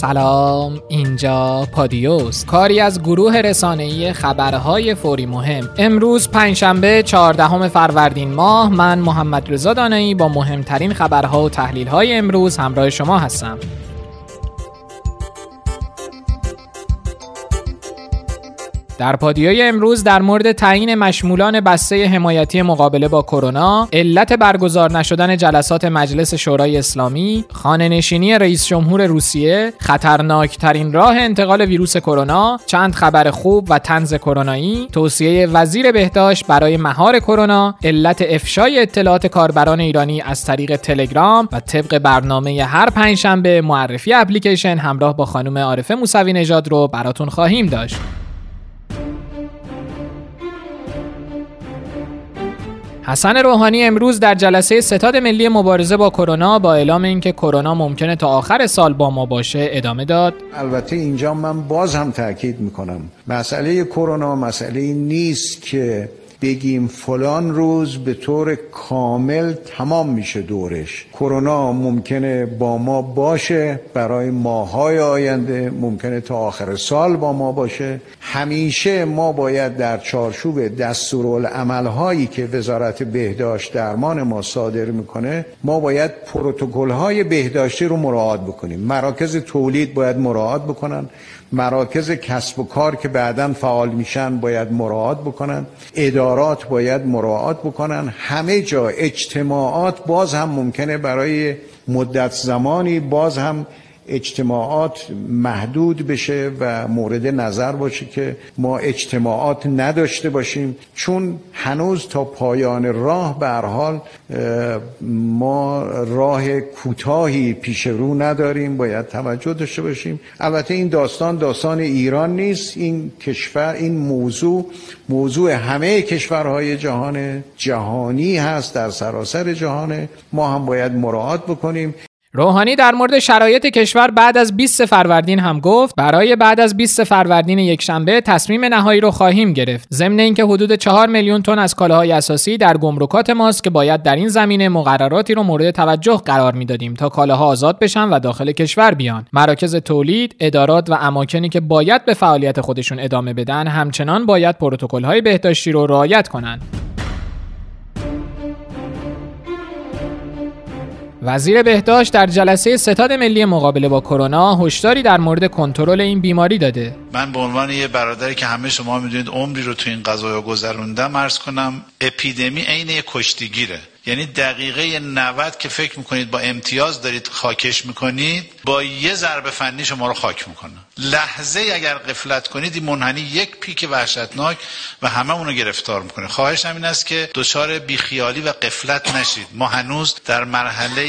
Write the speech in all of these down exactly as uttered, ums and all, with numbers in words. سلام، اینجا پادیوست، کاری از گروه رسانه‌ای خبرهای فوری مهم. امروز پنجشنبه چهاردهم فروردین ماه، من محمد رضا دانایی با مهمترین خبرها و تحلیل‌های امروز همراه شما هستم. در پادیوی امروز در مورد تعیین مشمولان بسته حمایتی مقابله با کرونا، علت برگزار نشدن جلسات مجلس شورای اسلامی، خانه‌نشینی رئیس جمهور روسیه، خطرناکترین راه انتقال ویروس کرونا، چند خبر خوب و طنز کرونایی، توصیه وزیر بهداشت برای مهار کرونا، علت افشای اطلاعات کاربران ایرانی از طریق تلگرام و طبق برنامه هر پنجشنبه معرفی اپلیکیشن همراه با خانم عارفه موسوی نژاد رو براتون خواهیم داشت. حسن روحانی امروز در جلسه ستاد ملی مبارزه با کرونا با اعلام اینکه کرونا ممکنه تا آخر سال با ما باشه ادامه داد. البته اینجا من باز هم تاکید میکنم مسئله کرونا مسئله نیست که بگیم فلان روز به طور کامل تمام میشه دورش. کرونا ممکنه با ما باشه برای ماهای آینده، ممکنه تا آخر سال با ما باشه. همیشه ما باید در چارچوب دستورالعمل هایی که وزارت بهداشت درمان ما صادر میکنه، ما باید پروتکل های بهداشتی رو مراعات بکنیم. مراکز تولید باید مراعات بکنن، مراکز کسب و کار که بعداً فعال میشن باید مراعات بکنن، ادارات باید مراعات بکنن، همه جا اجتماعات باز هم ممکنه برای مدت زمانی باز هم اجتماعات محدود بشه و مورد نظر باشه که ما اجتماعات نداشته باشیم، چون هنوز تا پایان راه به هر حال ما راه کوتاهی پیش رو نداریم، باید توجه داشته باشیم. البته این داستان داستان ایران نیست، این کشور، این موضوع موضوع همه کشورهای جهان جهانی هست، در سراسر جهان. ما هم باید مراعات بکنیم. روحانی در مورد شرایط کشور بعد از بیست فروردین هم گفت برای بعد از بیست فروردین یکشنبه تصمیم نهایی رو خواهیم گرفت، ضمن اینکه حدود چهار میلیون تن از کالاهای اساسی در گمرکات ماست که باید در این زمینه مقرراتی رو مورد توجه قرار میدادیم تا کالاها آزاد بشن و داخل کشور بیان. مراکز تولید، ادارات و اماکنی که باید به فعالیت خودشون ادامه بدن همچنان باید پروتکل‌های بهداشتی رو رعایت کنن. وزیر بهداشت در جلسه ستاد ملی مقابله با کرونا هشداری در مورد کنترل این بیماری داده. من به عنوان یه برادری که همه شما میدونید عمری رو تو این قضایا گذروندم، عرض کنم اپیدمی عین کشتیگیره. یعنی دقیقه نود که فکر میکنید با امتیاز دارید خاکش میکنید، با یه ضربه فنی شما رو خاک میکنه. لحظه اگر غفلت کنید این منحنی یک پیک وحشتناک و همه اونو گرفتار میکنه. خواهشم این است که دچار بیخیالی و غفلت نشید. ما هنوز در مرحله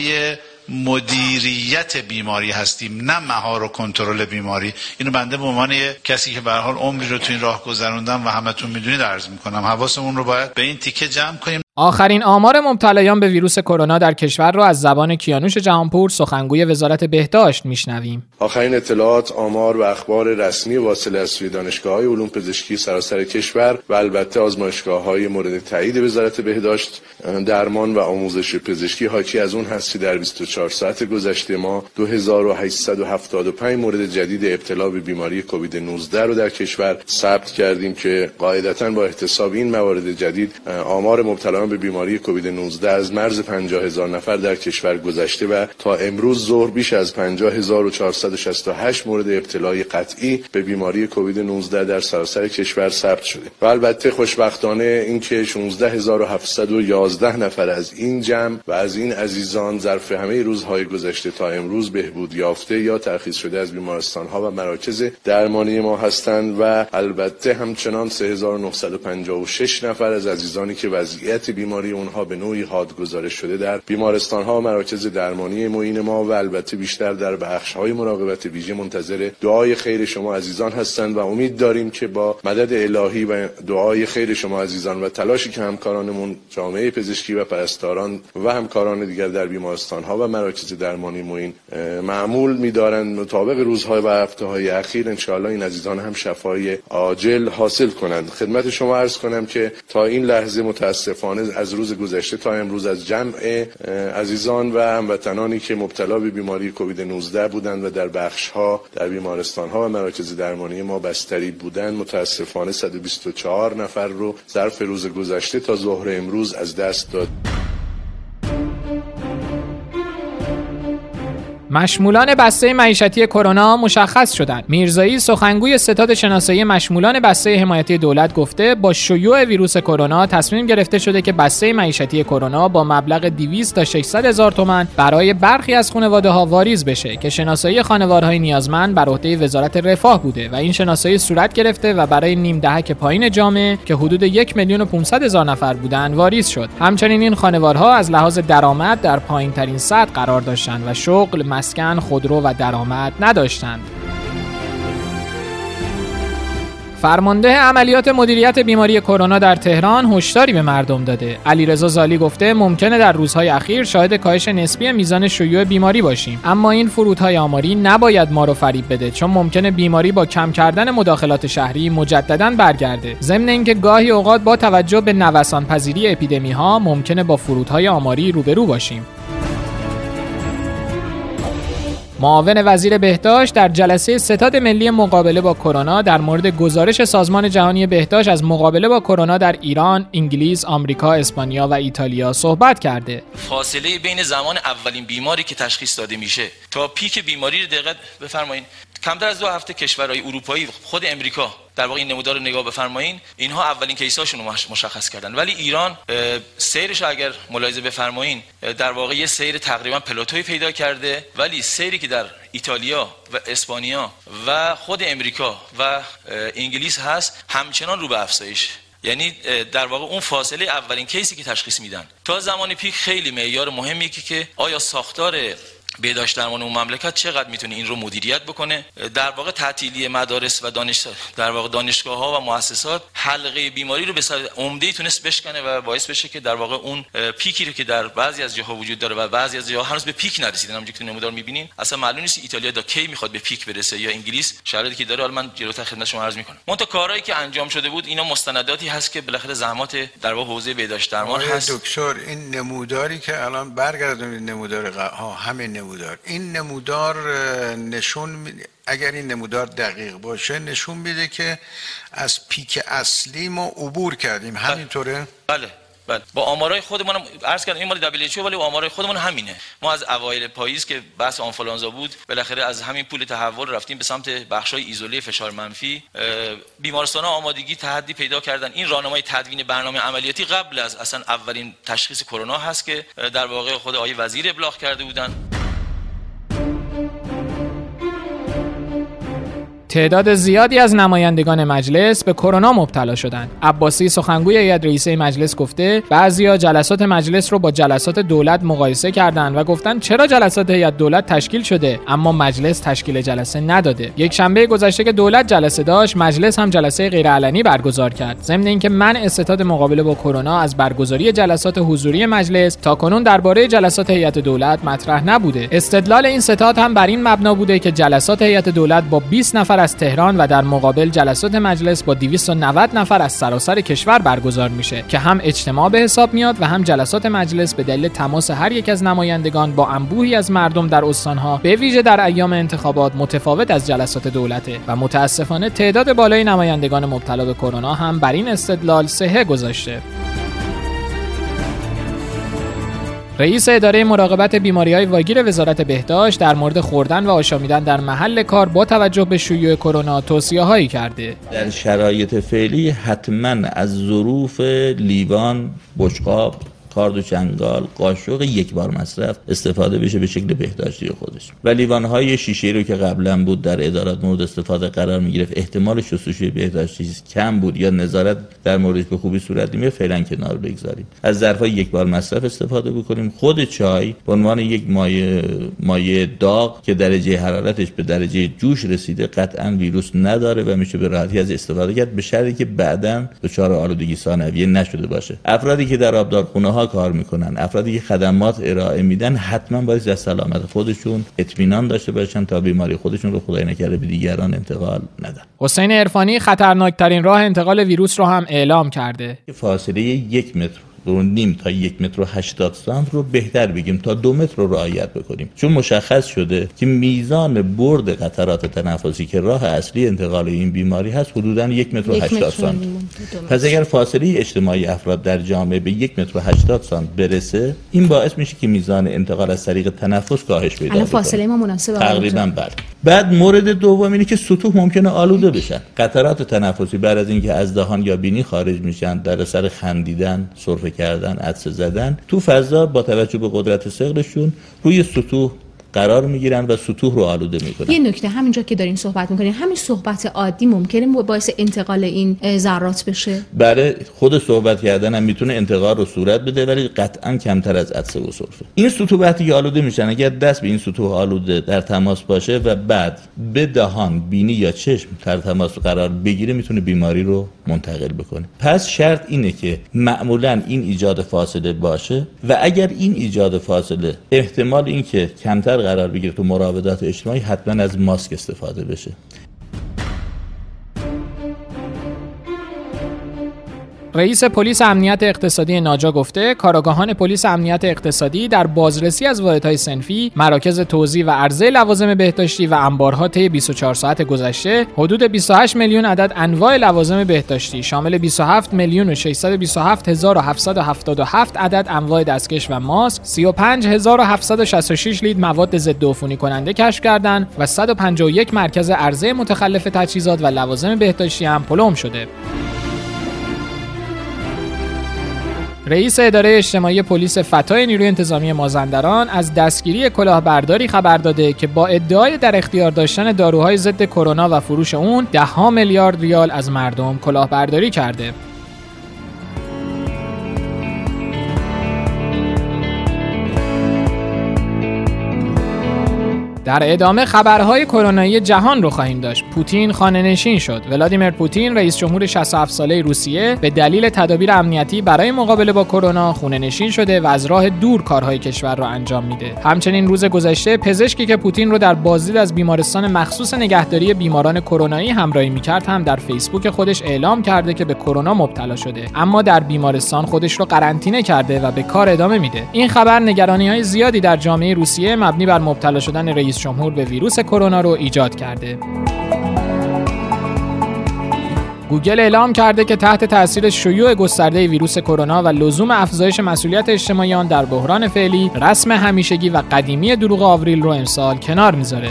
مدیریت بیماری هستیم، نه مهار و کنترل بیماری. اینو بنده به عنوان کسی که به هر حال عمری رو تو این راه گذروندم و همتون میدونید عرض میکنم. حواسمون رو باید به این تیکه جمع کنیم. آخرین آمار مبتلایان به ویروس کرونا در کشور را از زبان کیانوش جهانپور، سخنگوی وزارت بهداشت، میشنویم. آخرین اطلاعات، آمار و اخبار رسمی واصل از سوی دانشگاه‌های علوم پزشکی سراسر کشور و البته آزمایشگاه‌های مورد تایید وزارت بهداشت، درمان و آموزش پزشکی حاکی از اون هست که در بیست و چهار ساعت گذشته ما دو هزار و هشتصد و هفتاد و پنج مورد جدید ابتلا به بیماری کووید نوزده رو در کشور ثبت کردیم که قاعدتاً با احتساب این موارد جدید آمار مبتلایان به بیماری کووید نوزده از مرز پنجاه هزار نفر در کشور گذشته و تا امروز ظهر بیش از پنجاه هزار و چهارصد و شصت و هشت مورد ابتلای قطعی به بیماری کووید نوزده در سراسر کشور ثبت شده. و البته خوشبختانه اینکه شانزده هزار و هفتصد و یازده نفر از این جمع و از این عزیزان ظرف همه روزهای گذشته تا امروز بهبود یافته یا ترخیص شده از بیمارستان‌ها و مراکز درمانی ما هستند و البته همچنان سه هزار و نهصد و پنجاه و شش نفر از عزیزانی که وضعیت بیماری اونها به نوعی حادگزارش شده در بیمارستان‌ها و مراکز درمانی معین ما و البته بیشتر در بخش‌های مراقبت ویژه منتظر دعای خیر شما عزیزان هستند و امید داریم که با مدد الهی و دعای خیر شما عزیزان و تلاشی که همکارانمون جامعه پزشکی و پرستاران و همکاران دیگر در بیمارستان‌ها و مراکز درمانی معین معمول می‌دارند، مطابق روزهای و هفته‌های اخیر انشاءالله این عزیزان هم شفای عاجل حاصل کنند. خدمت شما عرض کنم که تا این لحظه متأسفانه متاسفانه از روز گذشته تا امروز از جمع عزیزان و هموطنانی که مبتلا به بیماری کووید نوزده بودند و در بخش‌ها، در بیمارستان‌ها و مراکز درمانی ما بستری بودند، متاسفانه صد و بیست و چهار نفر رو ظرف روز گذشته تا ظهر امروز از دست داد. مشمولان بسته معیشتی کرونا مشخص شدند. میرزایی سخنگوی ستاد شناسایی مشمولان بسته حمایتی دولت گفته با شیوع ویروس کرونا تصمیم گرفته شده که بسته معیشتی کرونا با مبلغ دویست تا ششصد هزار تومان برای برخی از خانواده‌ها واریز بشه که شناسایی خانوارهای نیازمند بر عهده وزارت رفاه بوده و این شناسایی صورت گرفته و برای نیم دهک پایین جامعه که حدود یک میلیون و پانصد هزار نفر بودند واریز شد. همچنین این خانوارها از لحاظ درآمد در پایین‌ترین سطح قرار داشتند و شغل، مسکن، خودرو و درآمد نداشتند. فرمانده عملیات مدیریت بیماری کرونا در تهران هشداری به مردم داده. علیرضا زالی گفته ممکنه در روزهای اخیر شاهد کاهش نسبی میزان شیوع بیماری باشیم، اما این فرودهای آماری نباید ما رو فریب بده، چون ممکنه بیماری با کم کردن مداخلات شهری مجددا برگرده. ضمن اینکه گاهی اوقات با توجه به نوسان‌پذیری اپیدمی‌ها ممکنه با فرودهای آماری روبرو باشیم. معاون وزیر بهداشت در جلسه ستاد ملی مقابله با کرونا در مورد گزارش سازمان جهانی بهداشت از مقابله با کرونا در ایران، انگلیس، آمریکا، اسپانیا و ایتالیا صحبت کرده. فاصله بین زمان اولین بیماری که تشخیص داده میشه تا پیک بیماری رو دقت بفرمایید، کمتر از دو هفته کشورهای اروپایی، خود امریکا در واقع این نمودار رو نگاه بفرمایید، اینها اولین کیساشون رو مشخص کردن، ولی ایران سیرش اگر ملاحظه بفرمایید در واقع یه سیر تقریبا پلاتوی پیدا کرده، ولی سیری که در ایتالیا و اسپانیا و خود امریکا و انگلیس هست همچنان رو به افزایش، یعنی در واقع اون فاصله اولین کیسی که تشخیص میدن تا زمان پیک خیلی معیار مهمی که آیا ساختار بهداشت درمان اون مملکت چقدر میتونه این رو مدیریت بکنه. در واقع تعطیلی مدارس و دانش در واقع دانشگاه‌ها و مؤسسات حلقه بیماری رو به عمده‌ای تونست بشکنه و باعث بشه که در واقع اون پیکی رو که در بعضی از جاها وجود داره و بعضی از جاها هنوز به پیک نرسیدن، همونجوری که تو نمودار می‌بینین اصلا معلوم نیست ایتالیا تا کی می‌خواد به پیک برسه یا انگلیس شرایطی که داره. حالا من جلوتر خدمت شما عرض می‌کنم. منتها کارهایی که انجام شده بود اینا مستنداتی هست که بالاخره زحمات در واقع حوزه بهداشت درمان هست. دکتر این نموداری که الان برگردونید نمودار ها همین نمودار. این نمودار نشون، اگر این نمودار دقیق باشه نشون میده که از پیک اصلی ما عبور کردیم، همینطوره؟ بله بله، با آمارای خودمون هم عرض کردم این مال دبلیو اچ او، ولی آمارای خودمون همینه. ما از اوایل پاییز که بحث آنفولانزا بود بالاخره از همین پول تحول رفتیم به سمت بخشای ایزوله فشار منفی، بیمارستانا آمادگی تحدی پیدا کردن. این راهنمای تدوین برنامه عملیاتی قبل از اصلا اولین تشخیص کرونا هست که در واقع خود آقای وزیر ابلاغ کرده بودن. تعداد زیادی از نمایندگان مجلس به کرونا مبتلا شدند. عباسی سخنگوی هیئت رئیسه مجلس گفته بعضیا جلسات مجلس رو با جلسات دولت مقایسه کردند و گفتن چرا جلسات هیئت دولت تشکیل شده اما مجلس تشکیل جلسه نداده. یک شنبه گذشته که دولت جلسه داشت، مجلس هم جلسه غیرعلنی برگزار کرد. ضمن اینکه منع ستاد مقابله با کرونا از برگزاری جلسات حضوری مجلس تاکنون درباره جلسات هیئت دولت مطرح نبوده. استدلال این ستاد هم بر این مبنا بوده که جلسات هیئت دولت با بیست نفر از تهران و در مقابل جلسات مجلس با دویست و نود نفر از سراسر کشور برگزار میشه که هم اجتماع به حساب میاد و هم جلسات مجلس به دلیل تماس هر یک از نمایندگان با انبوهی از مردم در استانها به ویژه در ایام انتخابات متفاوت از جلسات دولته و متاسفانه تعداد بالای نمایندگان مبتلا به کرونا هم بر این استدلال صحه گذاشته. رئیس اداره مراقبت بیماری‌های واگیر وزارت بهداشت در مورد خوردن و آشامیدن در محل کار با توجه به شیوع کرونا توصیه‌هایی کرده. در شرایط فعلی حتما از ظروف لیوان، بشقاب، کارد و چنگال، قاشق یک بار مصرف استفاده بشه به شکل بهداشتی خودش. و لیوان‌های شیشه‌ای رو که قبلا بود در ادارات مورد استفاده قرار می‌گرفت، احتمال شستشوی بهداشتی کم بود یا نظارت در موردش به خوبی صورت نمی‌گرفت، فعلا کنار بگذاریم. از ظرف‌های یک بار مصرف استفاده بکنیم. خود چای به عنوان یک مایع مایع داغ که درجه حرارتش به درجه جوش رسیده قطعاً ویروس نداره و میشه به راحتی از استفاده کرد، به شرطی که بعداً دچار آلودگی ثانویه نشده باشه. افرادی که در آبدارخونه کار میکنن، افرادی که خدمات ارائه میدن حتما باید از سلامت خودشون اطمینان داشته باشن تا بیماری خودشون رو خدای نکرده به دیگران انتقال ندن. حسین ارفانی خطرناکترین راه انتقال ویروس رو هم اعلام کرده. فاصله یک متر دو نیم تا یک متر و هشتاد سانت رو بهتر بگیم تا دو متر رو رعایت بکنیم، چون مشخص شده که میزان برد قطرات تنفسی که راه اصلی انتقال این بیماری هست حدوداً یک متر و هشتاد سانت. پس اگر فاصله اجتماعی افراد در جامعه به یک متر و هشتاد سانت برسه، این باعث میشه که میزان انتقال از طریق تنفس کاهش پیدا کنه. فاصله ما مناسبه تقریباً. بعد بعد مورد دوم اینه که سطوح ممکنه آلوده بشن. قطرات تنفسی بعد از اینکه از دهان یا بینی خارج میشن در اثر خندیدن، سرفه کردن، عطسه زدن، تو فضا با توجه به قدرت ثقلشون روی سطوح قرار میگیرن و سطوح رو آلوده میکنن. یه نکته همینجا که دارین صحبت میکنین، همین صحبت عادی ممکنه باعث انتقال این ذرات بشه. بله، خود صحبت کردن هم میتونه انتقال رو صورت بده، ولی قطعا کمتر از عدسه و سرفه. این سطوح وقتی که آلوده میشن، اگر دست به این سطوح آلوده در تماس باشه و بعد به دهان، بینی یا چشم در تماس قرار بگیره، میتونه بیماری رو منتقل بکنه. پس شرط اینه که معمولا این ایجاد فاصله باشه و اگر این ایجاد فاصله احتمال اینکه کمتر قرار بگیره تو مراودات اجتماعی، حتما از ماسک استفاده بشه. رئیس پلیس امنیت اقتصادی ناجا گفته کارآگاهان پلیس امنیت اقتصادی در بازرسی از واحدهای صنفی، مراکز توزیع و عرضه لوازم بهداشتی و انبارها طی بیست و چهار ساعت گذشته حدود بیست و هشت میلیون عدد انواع لوازم بهداشتی شامل بیست و هفت میلیون و ششصد و بیست و هفت هزار و هفتصد و هفتاد و هفت عدد انواع دستکش و ماسک، سی و پنج هزار و هفتصد و شصت و شش لید مواد ضد عفونی کننده کشف کردند و صد و پنجاه و یک مرکز عرضه متخلف تجهیزات و لوازم بهداشتی هم پلم شده. رئیس اداره اجتماعی پلیس فتای نیروی انتظامی مازندران از دستگیری کلاهبرداری خبر داده که با ادعای در اختیار داشتن داروهای ضد کرونا و فروش اون، ده ها میلیارد ریال از مردم کلاهبرداری کرده. در ادامه خبرهای کرونایی جهان رو خواهیم داشت. پوتین خانه‌نشین شد. ولادیمر پوتین رئیس جمهور شصت و هفت ساله روسیه به دلیل تدابیر امنیتی برای مقابله با کرونا خانه‌نشین شده و از راه دور کارهای کشور را انجام میده. همچنین روز گذشته پزشکی که پوتین رو در بازدید از بیمارستان مخصوص نگهداری بیماران کرونایی همراهی میکرد هم در فیسبوک خودش اعلام کرده که به کرونا مبتلا شده، اما در بیمارستان خودش رو قرنطینه کرده و به کار ادامه میده. این خبر نگرانی‌های زیادی در جامعه روسیه مبنی بر مبتلا شدن رئیس جمهور به ویروس کرونا رو ایجاد کرده. گوگل اعلام کرده که تحت تأثیر شیوع گسترده ویروس کرونا و لزوم افزایش مسئولیت اجتماعی آن در بحران فعلی، رسم همیشگی و قدیمی دروغ آوریل رو امسال کنار میذاره.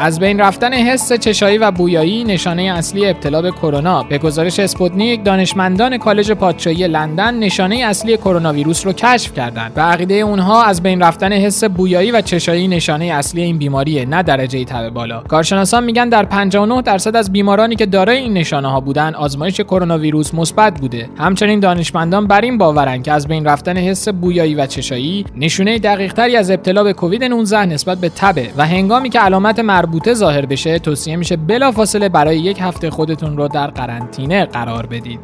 از بین رفتن حس چشایی و بویایی نشانه اصلی ابتلا به کرونا. به گزارش اسپوتنیک، دانشمندان کالج پادشاهی لندن نشانه اصلی کرونا ویروس رو کشف کردند. به عقیده اونها از بین رفتن حس بویایی و چشایی نشانه اصلی این بیماریه، نه درجه تب بالا. کارشناسان میگن در پنجاه و نه درصد از بیمارانی که دارای این نشانه ها بودن، آزمایش کرونا ویروس مثبت بوده. همچنین دانشمندان بر این باورند که از بین رفتن حس بویایی و چشایی نشونه دقیق‌تری از ابتلا به کووید نوزده نسبت به تب و هنگامی که علامت بوته ظاهر بشه، توصیه میشه بلافاصله برای یک هفته خودتون رو در قرنطینه قرار بدید.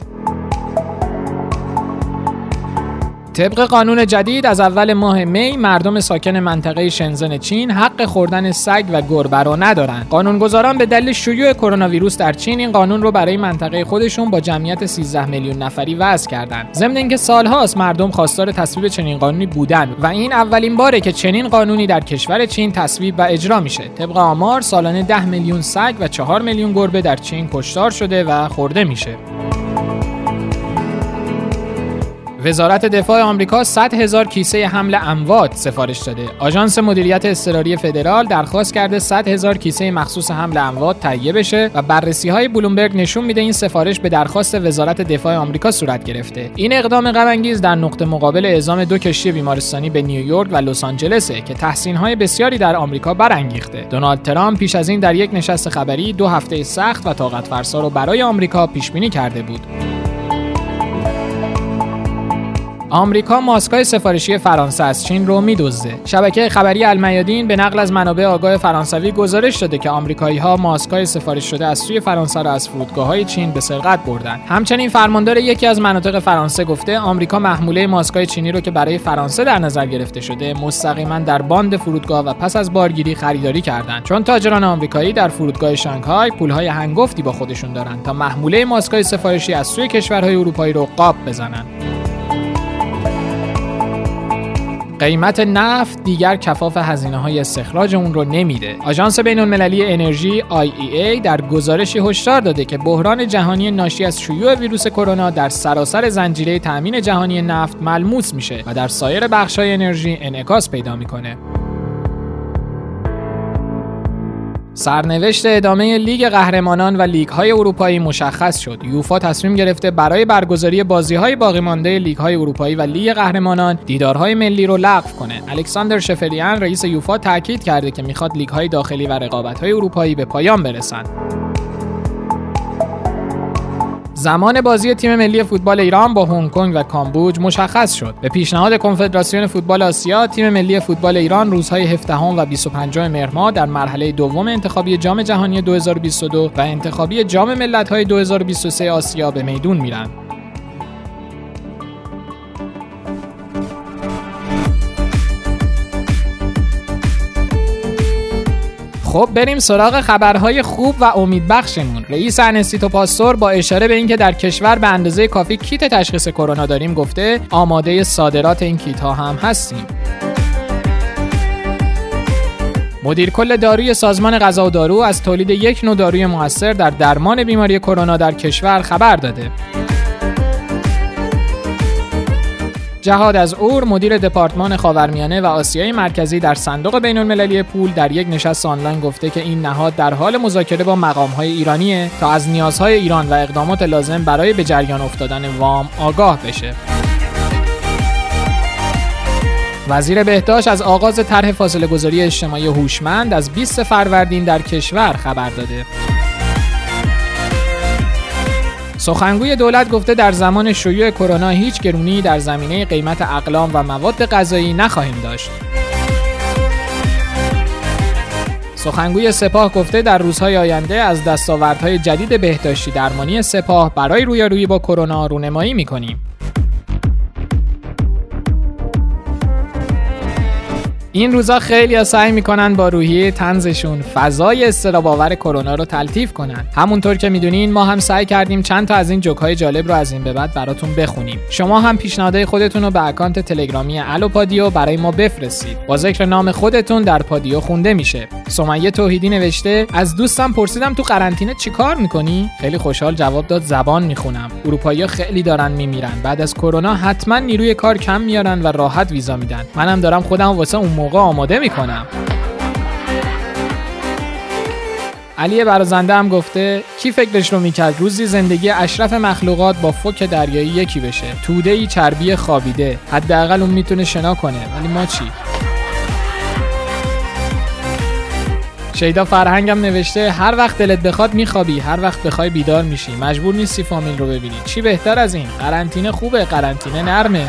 طبق قانون جدید از اول ماه می، مردم ساکن منطقه شنزن چین حق خوردن سگ و گربه را ندارند. قانونگذاران به دلیل شیوع کرونا ویروس در چین این قانون رو برای منطقه خودشون با جمعیت سیزده میلیون نفری وضع کردند. ضمن اینکه سالهاست مردم خواستار تصویب چنین قانونی بودند و این اولین باره که چنین قانونی در کشور چین تصویب و اجرا میشه. طبق آمار سالانه ده میلیون سگ و چهار میلیون گربه در چین کشتار شده و خورده میشه. وزارت دفاع آمریکا صد هزار کیسه حمل اموات سفارش داده. آژانس مدیریت اضطراری فدرال درخواست کرده صد هزار کیسه مخصوص حمل اموات تهیه بشه و بررسی‌های بلومبرگ نشون میده این سفارش به درخواست وزارت دفاع آمریکا صورت گرفته. این اقدام غم‌انگیز در نقطه مقابل اعزام دو کشتی بیمارستانی به نیویورک و لس آنجلس که تحسین‌های بسیاری در آمریکا برانگیخته. دونالد ترامپ پیش از این در یک نشست خبری دو هفته سخت و طاقت فرسا رو برای آمریکا پیش‌بینی کرده بود. آمریکا ماسک‌های سفارشی فرانسه از چین رو می‌دزده. شبکه خبری المیادین به نقل از منابع آگاه فرانسوی گزارش داده که آمریکایی‌ها ماسک‌های سفارش شده از سوی فرانسه را از فرودگاه‌های چین به سرقت بردند. همچنین فرماندار یکی از مناطق فرانسه گفته آمریکا محموله ماسک‌های چینی رو که برای فرانسه در نظر گرفته شده، مستقیما در باند فرودگاه و پس از بارگیری خریداری کردند. چون تاجران آمریکایی در فرودگاه شانگهای پول‌های هنگفتی با خودشون دارن تا محموله ماسک‌های سفارشی از سوی کشورهای اروپایی رو قاب بزنن. قیمت نفت دیگر کفاف هزینه‌های استخراج اون رو نمیده. آژانس بین‌المللی انرژی آی ای ای در گزارشی هشدار داده که بحران جهانی ناشی از شیوع ویروس کرونا در سراسر زنجیره تأمین جهانی نفت ملموس میشه و در سایر بخش‌های انرژی انعکاس پیدا میکنه. سرنوشت ادامه لیگ قهرمانان و لیگ‌های اروپایی مشخص شد. یوفا تصمیم گرفته برای برگزاری بازی‌های باقی مانده لیگ‌های اروپایی و لیگ قهرمانان دیدارهای ملی رو لغو کنه. الکساندر شفریان رئیس یوفا تاکید کرده که می‌خواد لیگ‌های داخلی و رقابت‌های اروپایی به پایان برسن. زمان بازی تیم ملی فوتبال ایران با هنگ کنگ و کامبوج مشخص شد. به پیشنهاد کنفدراسیون فوتبال آسیا، تیم ملی فوتبال ایران روزهای هفدهم و بیست و پنجم مهر ماه در مرحله دوم انتخابی جام جهانی دو هزار و بیست و دو و انتخابی جام ملت‌های دو هزار و بیست و سه آسیا به میدون میرن. خب بریم سراغ خبرهای خوب و امیدبخشمون. رئیس انستیتو پاستور با اشاره به اینکه در کشور به اندازه کافی کیت تشخیص کرونا داریم گفته آماده صادرات این کیت ها هم هستیم. مدیر کل داروی سازمان غذا و دارو از تولید یک نوع داروی مؤثر در درمان بیماری کرونا در کشور خبر داده. جهاد از اور مدیر دپارتمان خاورمیانه و آسیای مرکزی در صندوق بین‌المللی پول در یک نشست آنلاین گفته که این نهاد در حال مذاکره با مقام‌های ایرانیه تا از نیازهای ایران و اقدامات لازم برای به جریان افتادن وام آگاه بشه. وزیر بهداشت از آغاز طرح فاصله‌گذاری اجتماعی هوشمند از بیست فروردین در کشور خبر داده. سخنگوی دولت گفته در زمان شیوع کرونا هیچ گرونی در زمینه قیمت اقلام و مواد غذایی نخواهیم داشت. سخنگوی سپاه گفته در روزهای آینده از دستاوردهای جدید بهداشتی درمانی سپاه برای رویارویی با کرونا رونمایی می‌کنیم. این روزا خیلی‌ها سعی می‌کنن با روحیه طنزشون فضای استراباور کرونا رو تلطیف کنن. همونطور که می‌دونین ما هم سعی کردیم چند تا از این جوک‌های جالب رو از این به بعد براتون بخونیم. شما هم پیشنهادهای خودتون رو به اکانت تلگرامی الو پادیو برای ما بفرستید. با ذکر نام خودتون در پادیو خونده میشه. سمیه توحیدی نوشته از دوستم پرسیدم تو قرنطینه چیکار می‌کنی؟ خیلی خوشحال جواب داد زبان می‌خونم. اروپایی‌ها خیلی دارن می‌میرن. بعد از کرونا حتما نیروی کار کم میارن و راحت ویزا میدن. منم دارم خودم واسه اون موقع آماده میکنم. علی برازنده هم گفته کی فکرش رو میکرد روزی زندگی اشرف مخلوقات با فوک دریایی یکی بشه. توده ای چربی خوابیده، حداقل اون میتونه شنا کنه، ولی ما چی؟ شیدا فرهنگ هم نوشته هر وقت دلت بخواد میخوابی، هر وقت بخوای بیدار میشی، مجبور نیستی فامیل رو ببینی. چی بهتر از این؟ قرنطینه خوبه، قرنطینه نرمه.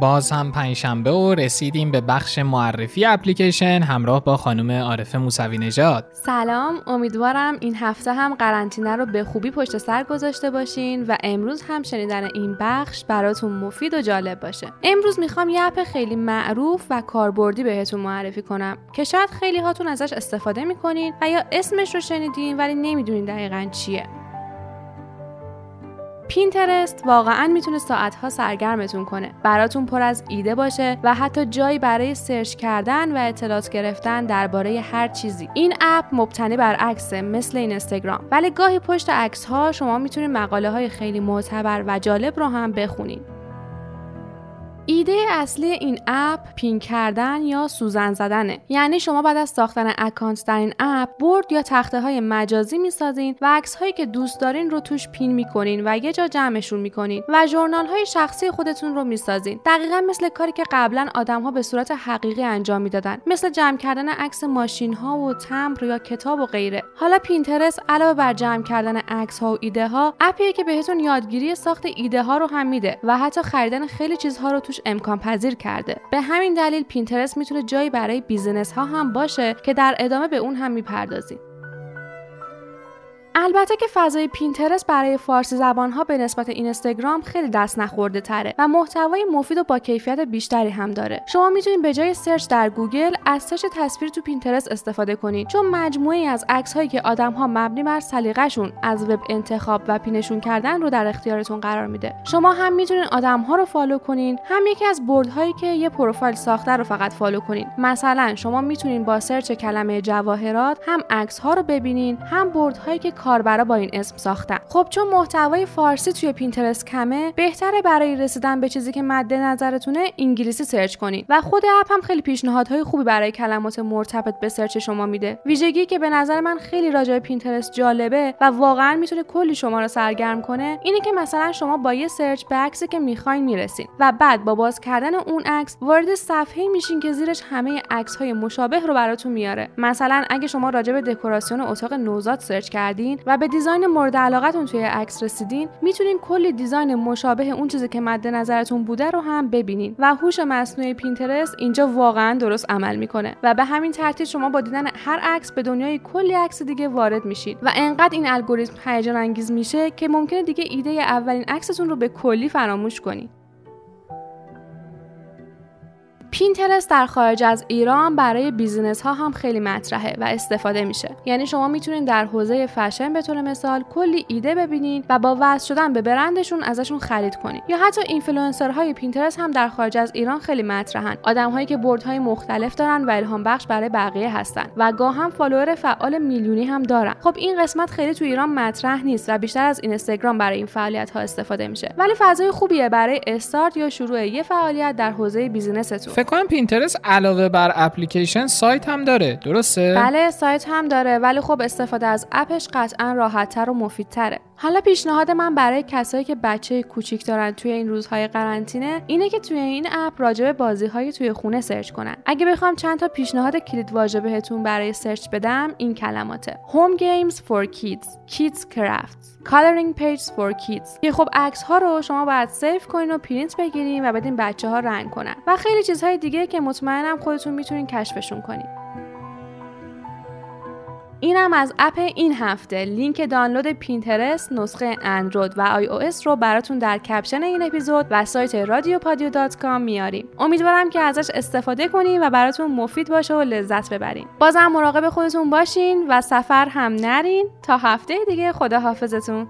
باز هم پنجشنبه و رسیدیم به بخش معرفی اپلیکیشن همراه با خانم عارفه موسوی نژاد. سلام، امیدوارم این هفته هم قرنطینه رو به خوبی پشت سر گذاشته باشین و امروز هم شنیدن این بخش براتون مفید و جالب باشه. امروز میخوام یه اپ خیلی معروف و کاربردی بهتون معرفی کنم که شاید خیلی هاتون ازش استفاده میکنین و یا اسمش رو شنیدین ولی نمیدونین دقیقاً چیه. پینترست واقعاً میتونه ساعتها سرگرمتون کنه، براتون پر از ایده باشه و حتی جایی برای سرچ کردن و اطلاعات گرفتن درباره هر چیزی. این اپ مبتنی بر عکسه، مثل اینستاگرام، ولی گاهی پشت عکس‌ها شما میتونید مقاله‌های خیلی معتبر و جالب رو هم بخونید. ایده اصلی این اپ پین کردن یا سوزن زدنه. یعنی شما بعد از ساختن اکانت در این اپ بورد یا تخته های مجازی میسازین و عکس هایی که دوست دارین رو توش پین میکنین و یه جا جمعشون میکنین و ژورنال های شخصی خودتون رو میسازین. دقیقاً مثل کاری که قبلا آدم ها به صورت حقیقی انجام میدادن، مثل جمع کردن عکس ماشین ها و تمبر یا کتاب و غیره. حالا پینترست علاوه بر جمع کردن عکس ها و ایده ها، اپیه که بهتون یادگیری ساخت ایده ها رو هم میده و حتی خریدن خیلی چیزها رو توش امکان پذیر کرده. به همین دلیل پینترست میتونه جایی برای بیزینس ها هم باشه که در ادامه به اون هم میپردازیم. البته که فضای پینترست برای فارسی زبان‌ها به نسبت اینستاگرام خیلی دست نخورده تره و محتوای مفید و با کیفیت بیشتری هم داره. شما میتونید به جای سرچ در گوگل از سرچ تصویر تو پینترست استفاده کنید، چون مجموعه‌ای از عکس‌هایی که آدم‌ها مبنی بر سلیقه‌شون از وب انتخاب و پینشون کردن رو در اختیارتون قرار میده. شما هم میتونید آدم‌ها رو فالو کنین، هم یکی از بردهایی که یه پروفایل ساخته رو فقط فالو کنین. مثلا شما میتونید با سرچ کلمه جواهرات هم عکس‌ها رو ببینین، هم بردهایی که کاربرا با این اسم ساختن. خب چون محتوای فارسی توی پینترست کمه، بهتره برای رسیدن به چیزی که مد نظرتونه انگلیسی سرچ کنید و خود اپ هم خیلی پیشنهادهای خوبی برای کلمات مرتبط به سرچ شما میده. ویژگی که به نظر من خیلی راجع به پینترست جالبه و واقعا میتونه کلی شما رو سرگرم کنه، اینه که مثلا شما با یه سرچ به عکسی که میخواین میرسین و بعد با باز کردن اون عکس وارد صفحه میشین که زیرش همه عکس‌های مشابه رو براتون میاره. مثلا اگه شما راجع به دکوراسیون اتاق نوزاد سرچ کردین و به دیزاین مورد علاقتون توی عکس رسیدین، میتونین کلی دیزاین مشابه اون چیزی که مد نظرتون بوده رو هم ببینین و هوش مصنوعی پینترست اینجا واقعا درست عمل میکنه و به همین ترتیب شما با دیدن هر عکس به دنیای کلی عکس دیگه وارد میشین و انقدر این الگوریتم هیجان انگیز میشه که ممکنه دیگه ایده اولین عکستون رو به کلی فراموش کنین. پینترست در خارج از ایران برای بیزینس ها هم خیلی مطرحه و استفاده میشه. یعنی شما میتونین در حوزه فشن به طور مثال کلی ایده ببینین و با وصل شدن به برندشون ازشون خرید کنین. یا حتی اینفلوئنسرهای پینترست هم در خارج از ایران خیلی مطرحن. آدم‌هایی که بردهای مختلف دارن و الهام بخش برای بقیه هستن و گاه هم فالوور فعال میلیونی هم دارن. خب این قسمت خیلی تو ایران مطرح نیست و بیشتر از اینستاگرام برای این فعالیت‌ها استفاده میشه. ولی فضای خوبیه برای استارت یا شروع یه فعالیت در حوزه بیزینستون. کام پینترست علاوه بر اپلیکیشن سایت هم داره، درسته؟ بله، سایت هم داره، ولی خب استفاده از اپش قطعا راحت‌تر و مفیدتره. حالا پیشنهاد من برای کسایی که بچه کوچیک دارن توی این روزهای قرنطینه اینه که توی این اپ راجع به بازی‌های توی خونه سرچ کنن. اگه بخوام چند تا پیشنهاد کلید واژه بهتون برای سرچ بدم، این کلماته: Home Games for Kids، Kids Crafts، Coloring Pages for Kids. که خب عکس‌ها رو شما باید سیو کنین و پرینت بگیرین و بدین بچه‌ها رنگ کنن و خیلی چیزهای دیگه که مطمئنم خودتون میتونین کشفشون کنین. اینم از اپ این هفته. لینک دانلود پینترست نسخه اندروید و آی او اس رو براتون در کپشن این اپیزود و سایت رادیو پادیو دات کام میاریم. امیدوارم که ازش استفاده کنین و براتون مفید باشه و لذت ببرین. بازم مراقب خودتون باشین و سفر هم نرین. تا هفته دیگه، خداحافظتون.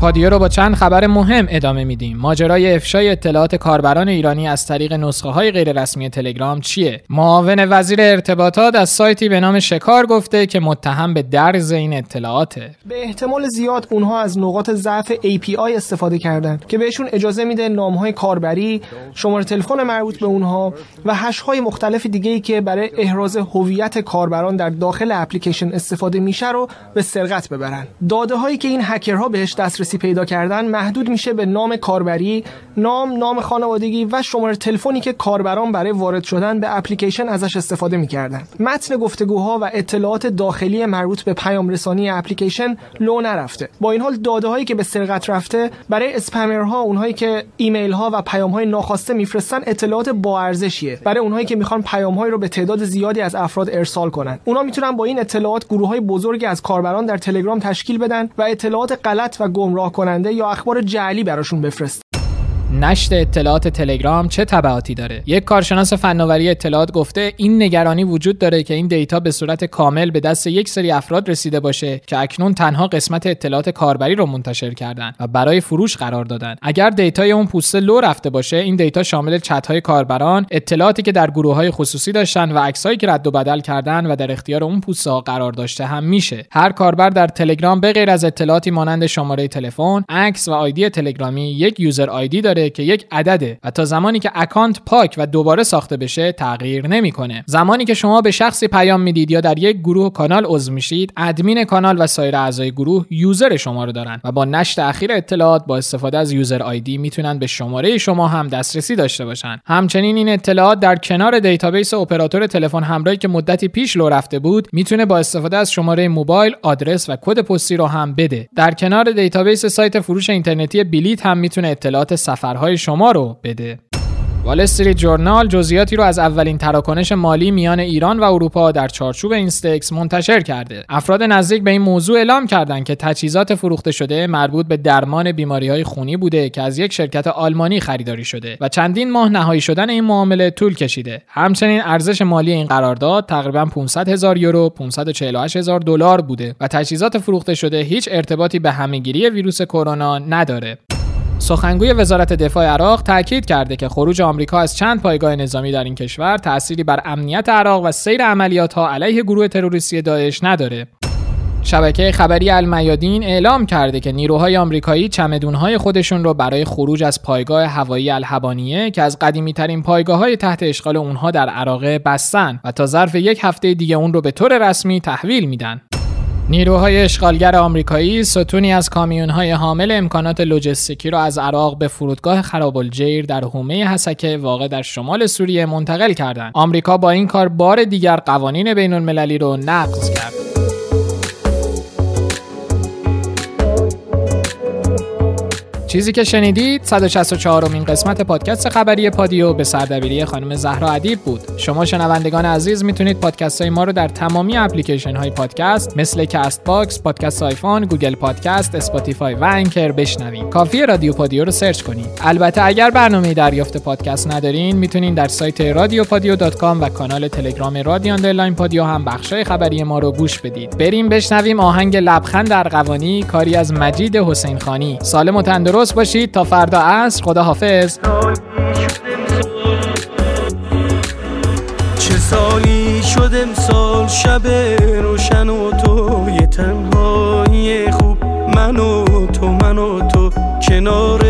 پادیو رو با چند خبر مهم ادامه میدیم. ماجرای افشای اطلاعات کاربران ایرانی از طریق نسخه های غیر رسمی تلگرام چیه؟ معاون وزیر ارتباطات از سایتی به نام شکار گفته که متهم به درز این اطلاعاته. به احتمال زیاد اونها از نقاط ضعف ای پی آی استفاده کردن که بهشون اجازه میده نام های کاربری، شماره تلفن مربوط به اونها و هش های مختلف دیگه‌ای که برای احراز هویت کاربران در داخل اپلیکیشن استفاده میشه رو به سرقت ببرن. داده هایی که این هکرها بهش دسترسی پیدا کردن محدود میشه به نام کاربری، نام، نام خانوادگی و شماره تلفنی که کاربران برای وارد شدن به اپلیکیشن ازش استفاده میکردن. متن گفتگوها و اطلاعات داخلی مربوط به پیام رسانی اپلیکیشن لو نرفته. با این حال داده هایی که به سرقت رفته برای اسپمرها، اونهایی که ایمیل ها و پیام های ناخواسته میفرستن، اطلاعات با ارزشیه. برای اونهایی که میخوان پیام هایی رو به تعداد زیادی از افراد ارسال کنن، اونا میتونن با این اطلاعات گروه های بزرگی از کاربران در تلگرام تشکیل بدن و اطلاعات غلط و گمراه کننده یا اخبار جعلی براشون بفرست. نشت اطلاعات تلگرام چه تبعاتی داره؟ یک کارشناس فناوری اطلاعات گفته این نگرانی وجود داره که این دیتا به صورت کامل به دست یک سری افراد رسیده باشه که اکنون تنها قسمت اطلاعات کاربری رو منتشر کردن و برای فروش قرار دادن. اگر دیتای اون پوسته لو رفته باشه، این دیتا شامل چت‌های کاربران، اطلاعاتی که در گروه‌های خصوصی داشتن و عکس‌هایی که رد و بدل کردن و در اختیار اون پوسته‌ها قرار داشته هم میشه. هر کاربر در تلگرام به غیر از اطلاعاتی مانند شماره تلفن، عکس و آیدی تلگرامی یک یوزر آیدی داره که یک عدده و تا زمانی که اکانت پاک و دوباره ساخته بشه تغییر نمی‌کنه. زمانی که شما به شخصی پیام میدید یا در یک گروه کانال عضو میشید، ادمین کانال و سایر اعضای گروه یوزر شما رو دارن و با نشت اخیر اطلاعات با استفاده از یوزر آیدی میتونن به شماره شما هم دسترسی داشته باشن. همچنین این اطلاعات در کنار دیتابیس اپراتور تلفن همراهی که مدتی پیش لو رفته بود، میتونه با استفاده از شماره موبایل، آدرس و کد پستی رو هم بده. در کنار دیتابیس سایت فروش اینترنتی بلیط هم میتونه اطلاعات سفرهای شما رو بده. وال استریت جورنال جزئیاتی رو از اولین تراکنش مالی میان ایران و اروپا در چارچوب اینستکس منتشر کرده. افراد نزدیک به این موضوع اعلام کردند که تجهیزات فروخته شده مربوط به درمان بیماری‌های خونی بوده که از یک شرکت آلمانی خریداری شده و چندین ماه نهایی شدن این معامله طول کشیده. همچنین ارزش مالی این قرارداد تقریباً پانصد هزار یورو، پانصد و چهل و هشت هزار دلار بوده و تجهیزات فروخته شده هیچ ارتباطی به همه‌گیری ویروس کرونا نداره. سخنگوی وزارت دفاع عراق تاکید کرده که خروج آمریکا از چند پایگاه نظامی در این کشور تأثیری بر امنیت عراق و سیر عملیات‌ها علیه گروه تروریستی داعش نداره. شبکه خبری المیادین اعلام کرده که نیروهای آمریکایی چمدون‌های خودشون رو برای خروج از پایگاه هوایی الحبانیه که از قدیمی‌ترین پایگاه‌های تحت اشغال اونها در عراق بستن و تا ظرف یک هفته دیگه اون رو به طور رسمی تحویل میدن. نیروهای اشغالگر آمریکایی ستونی از کامیون‌های حامل امکانات لوجستیکی را از عراق به فرودگاه خراب‌الجیر در حومه حسکه واقع در شمال سوریه منتقل کردند. آمریکا با این کار بار دیگر قوانین بین‌المللی را نقض کرد. چیزی که شنیدید صد و شصت و چهارمین قسمت پادکست خبری پادیو به سردبیری خانم زهرا ادیب بود. شما شنوندگان عزیز میتونید پادکست‌های ما رو در تمامی اپلیکیشن‌های پادکست مثل کست باکس، پادکست آیفون، گوگل پادکست، اسپاتیفای و انکر بشنوید. کافیه رادیو پادیو رو سرچ کنید. البته اگر برنامه‌ای دریافت پادکست ندارین، میتونین در سایت رادیو پادیو دات کام و کانال تلگرام رادیو آندرلاین پادیو هم بخشای خبری ما رو گوش بدید. بریم بشنویم آهنگ لبخند ارغوانی کاری از مجید حسین خانی. سالم و تندرست باشید تا فردا عصر. خداحافظ. چه سالی شد امسال، شب روشن و تو، یه تنهایی خوب، من و تو، من و تو، کنار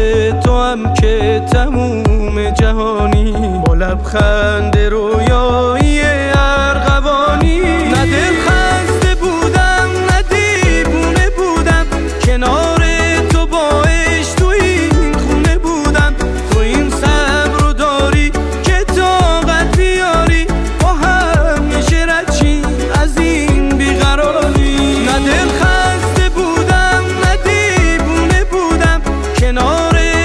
تو هم که تموم جهانی، با لبخند رویایی ارغوانی. نه دلخسته بودم نه دیوونه بودم، کنار تو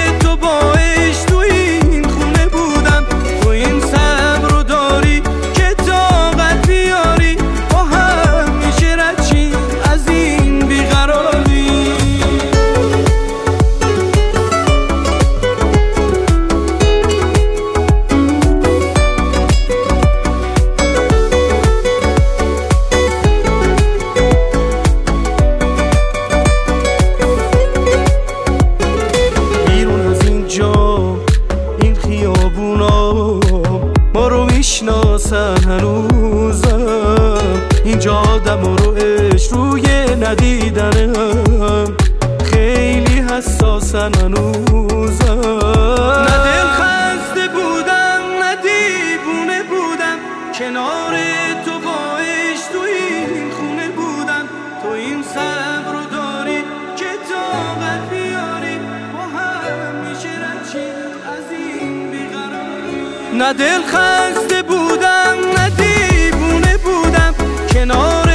با نه دلخسته بودم نه دیوونه بودم، کنار